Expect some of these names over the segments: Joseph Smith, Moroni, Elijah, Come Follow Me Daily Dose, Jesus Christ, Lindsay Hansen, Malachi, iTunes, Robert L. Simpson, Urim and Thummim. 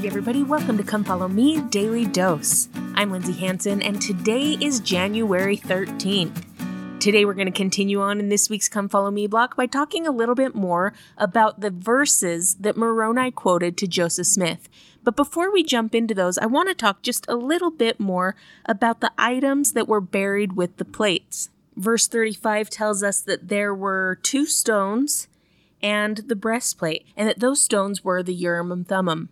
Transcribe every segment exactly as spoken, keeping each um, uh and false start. Hey everybody, welcome to Come Follow Me Daily Dose. I'm Lindsay Hansen, and today is January thirteenth. Today we're going to continue on in this week's Come Follow Me block by talking a little bit more about the verses that Moroni quoted to Joseph Smith. But before we jump into those, I want to talk just a little bit more about the items that were buried with the plates. Verse thirty-five tells us that there were two stones and the breastplate, and that those stones were the Urim and Thummim.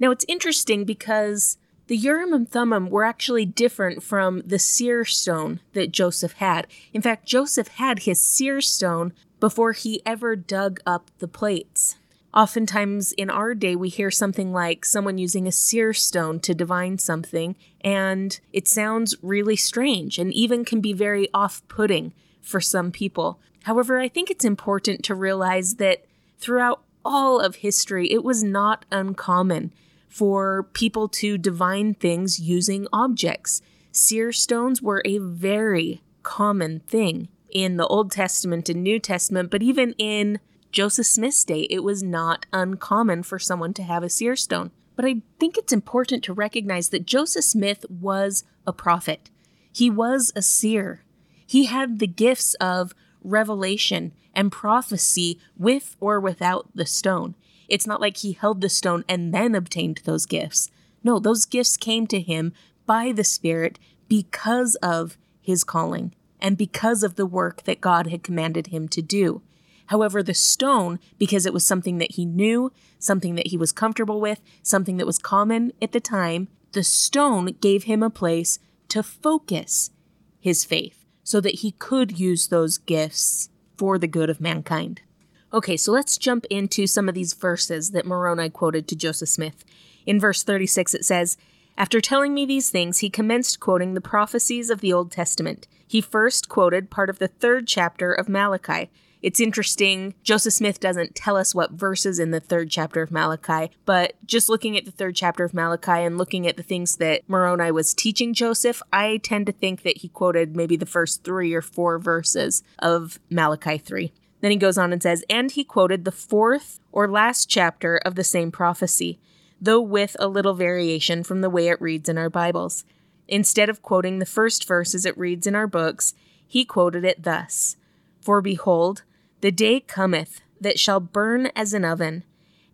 Now it's interesting because the Urim and Thummim were actually different from the seer stone that Joseph had. In fact, Joseph had his seer stone before he ever dug up the plates. Oftentimes in our day, we hear something like someone using a seer stone to divine something, and it sounds really strange and even can be very off-putting for some people. However, I think it's important to realize that throughout all of history, it was not uncommon for people to divine things using objects. Seer stones were a very common thing in the Old Testament and New Testament, but even in Joseph Smith's day, it was not uncommon for someone to have a seer stone. But I think it's important to recognize that Joseph Smith was a prophet. He was a seer. He had the gifts of revelation and prophecy with or without the stone. It's not like he held the stone and then obtained those gifts. No, those gifts came to him by the Spirit because of his calling and because of the work that God had commanded him to do. However, the stone, because it was something that he knew, something that he was comfortable with, something that was common at the time, the stone gave him a place to focus his faith so that he could use those gifts for the good of mankind. Okay, so let's jump into some of these verses that Moroni quoted to Joseph Smith. In verse thirty-six, it says, "After telling me these things, he commenced quoting the prophecies of the Old Testament. He first quoted part of the third chapter of Malachi." It's interesting, Joseph Smith doesn't tell us what verses in the third chapter of Malachi, but just looking at the third chapter of Malachi and looking at the things that Moroni was teaching Joseph, I tend to think that he quoted maybe the first three or four verses of Malachi three. Then he goes on and says, "And he quoted the fourth or last chapter of the same prophecy, though with a little variation from the way it reads in our Bibles. Instead of quoting the first verse as it reads in our books, he quoted it thus, 'For behold, the day cometh that shall burn as an oven,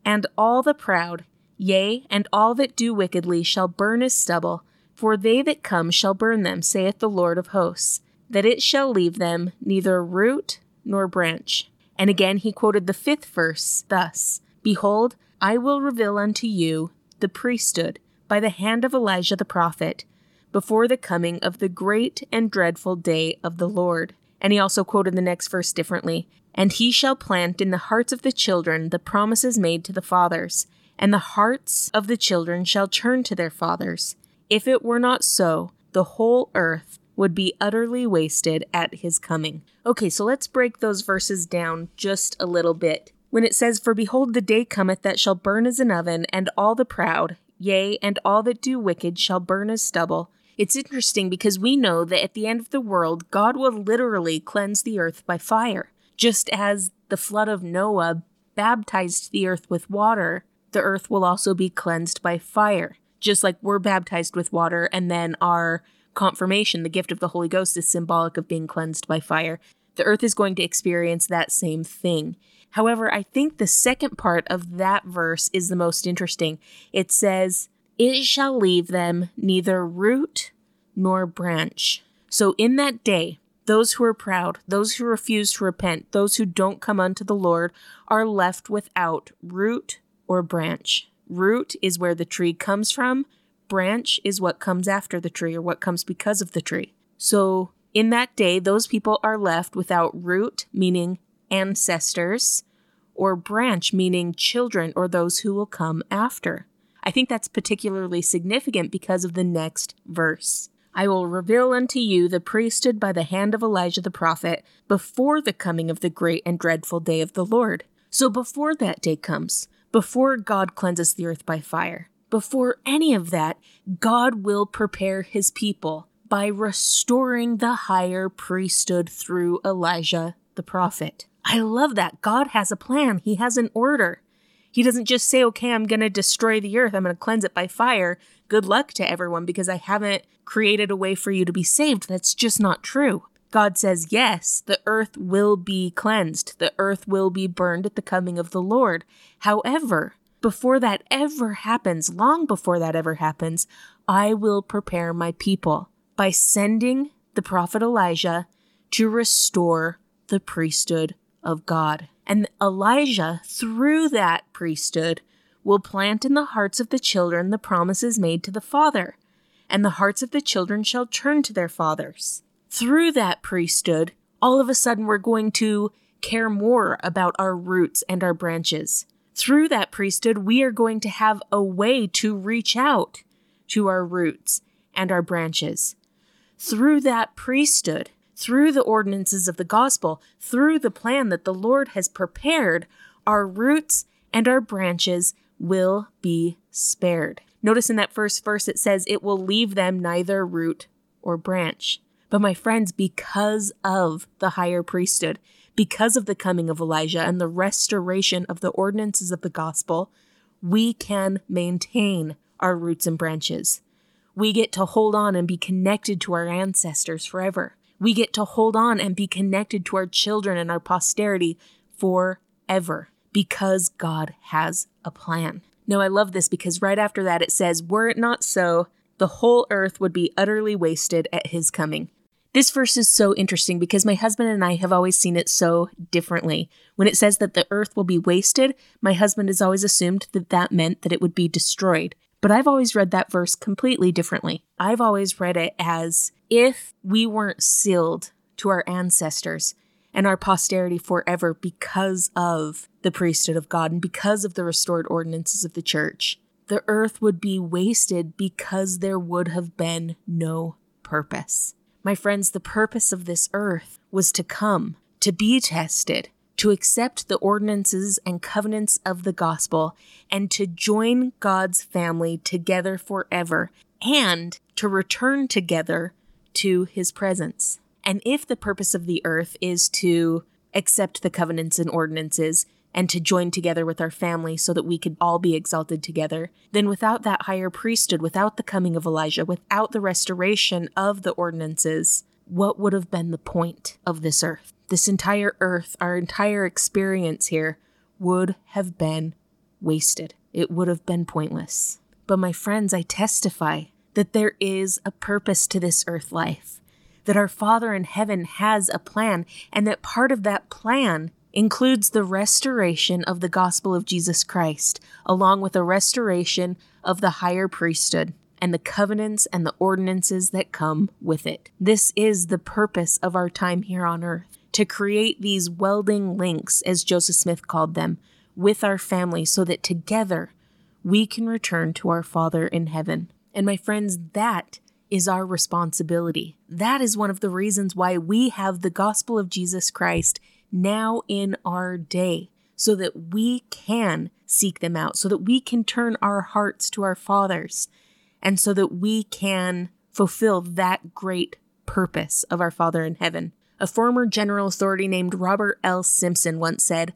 and all the proud, yea, and all that do wickedly shall burn as stubble, for they that come shall burn them, saith the Lord of hosts, that it shall leave them neither root nor branch.'" And again he quoted the fifth verse thus, "Behold, I will reveal unto you the priesthood by the hand of Elijah the prophet, before the coming of the great and dreadful day of the Lord." And he also quoted the next verse differently, "And he shall plant in the hearts of the children the promises made to the fathers, and the hearts of the children shall turn to their fathers. If it were not so, the whole earth would be utterly wasted at his coming." Okay, so let's break those verses down just a little bit. When it says, "For behold, the day cometh that shall burn as an oven, and all the proud, yea, and all that do wicked shall burn as stubble," it's interesting because we know that at the end of the world, God will literally cleanse the earth by fire. Just as the flood of Noah baptized the earth with water, the earth will also be cleansed by fire. Just like we're baptized with water, and then our confirmation, the gift of the Holy Ghost, is symbolic of being cleansed by fire. The earth is going to experience that same thing. However, I think the second part of that verse is the most interesting. It says, "It shall leave them neither root nor branch." So in that day, those who are proud, those who refuse to repent, those who don't come unto the Lord are left without root or branch. Root is where the tree comes from. Branch is what comes after the tree, or what comes because of the tree. So in that day, those people are left without root, meaning ancestors, or branch, meaning children, or those who will come after. I think that's particularly significant because of the next verse. "I will reveal unto you the priesthood by the hand of Elijah the prophet, before the coming of the great and dreadful day of the Lord." So before that day comes, before God cleanses the earth by fire, before any of that, God will prepare his people by restoring the higher priesthood through Elijah the prophet. I love that. God has a plan. He has an order. He doesn't just say, okay, I'm going to destroy the earth. I'm going to cleanse it by fire. Good luck to everyone because I haven't created a way for you to be saved. That's just not true. God says, yes, the earth will be cleansed. The earth will be burned at the coming of the Lord. However, before that ever happens, long before that ever happens, I will prepare my people by sending the prophet Elijah to restore the priesthood of God. And Elijah, through that priesthood, will plant in the hearts of the children the promises made to the father, and the hearts of the children shall turn to their fathers. Through that priesthood, all of a sudden we're going to care more about our roots and our branches. Through that priesthood, we are going to have a way to reach out to our roots and our branches. Through that priesthood, through the ordinances of the gospel, through the plan that the Lord has prepared, our roots and our branches will be spared. Notice in that first verse it says, it will leave them neither root or branch. But my friends, because of the higher priesthood, because of the coming of Elijah and the restoration of the ordinances of the gospel, we can maintain our roots and branches. We get to hold on and be connected to our ancestors forever. We get to hold on and be connected to our children and our posterity forever because God has a plan. Now, I love this because right after that it says, were it not so, the whole earth would be utterly wasted at his coming. This verse is so interesting because my husband and I have always seen it so differently. When it says that the earth will be wasted, my husband has always assumed that that meant that it would be destroyed. But I've always read that verse completely differently. I've always read it as if we weren't sealed to our ancestors and our posterity forever because of the priesthood of God and because of the restored ordinances of the church, the earth would be wasted because there would have been no purpose. My friends, the purpose of this earth was to come, to be tested, to accept the ordinances and covenants of the gospel, and to join God's family together forever, and to return together to his presence. And if the purpose of the earth is to accept the covenants and ordinances and to join together with our family so that we could all be exalted together, then without that higher priesthood, without the coming of Elijah, without the restoration of the ordinances, what would have been the point of this earth? This entire earth, our entire experience here, would have been wasted. It would have been pointless. But my friends, I testify that there is a purpose to this earth life, that our Father in heaven has a plan, and that part of that plan includes the restoration of the gospel of Jesus Christ, along with a restoration of the higher priesthood and the covenants and the ordinances that come with it. This is the purpose of our time here on earth, to create these welding links, as Joseph Smith called them, with our family so that together we can return to our Father in heaven. And my friends, that is our responsibility. That is one of the reasons why we have the gospel of Jesus Christ now in our day, so that we can seek them out, so that we can turn our hearts to our fathers, and so that we can fulfill that great purpose of our Father in heaven. A former general authority named Robert L. Simpson once said,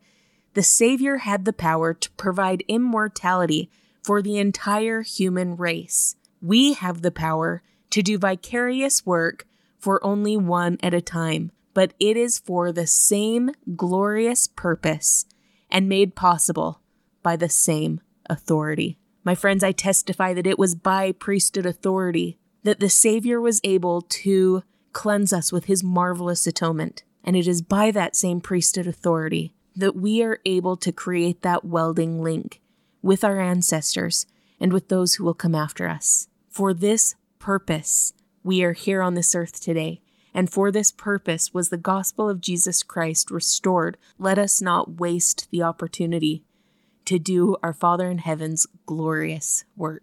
"The Savior had the power to provide immortality for the entire human race. We have the power to do vicarious work for only one at a time, but it is for the same glorious purpose and made possible by the same authority." My friends, I testify that it was by priesthood authority that the Savior was able to cleanse us with his marvelous atonement. And it is by that same priesthood authority that we are able to create that welding link with our ancestors and with those who will come after us. For this purpose, we are here on this earth today. And for this purpose was the gospel of Jesus Christ restored. Let us not waste the opportunity to do our Father in heaven's glorious work.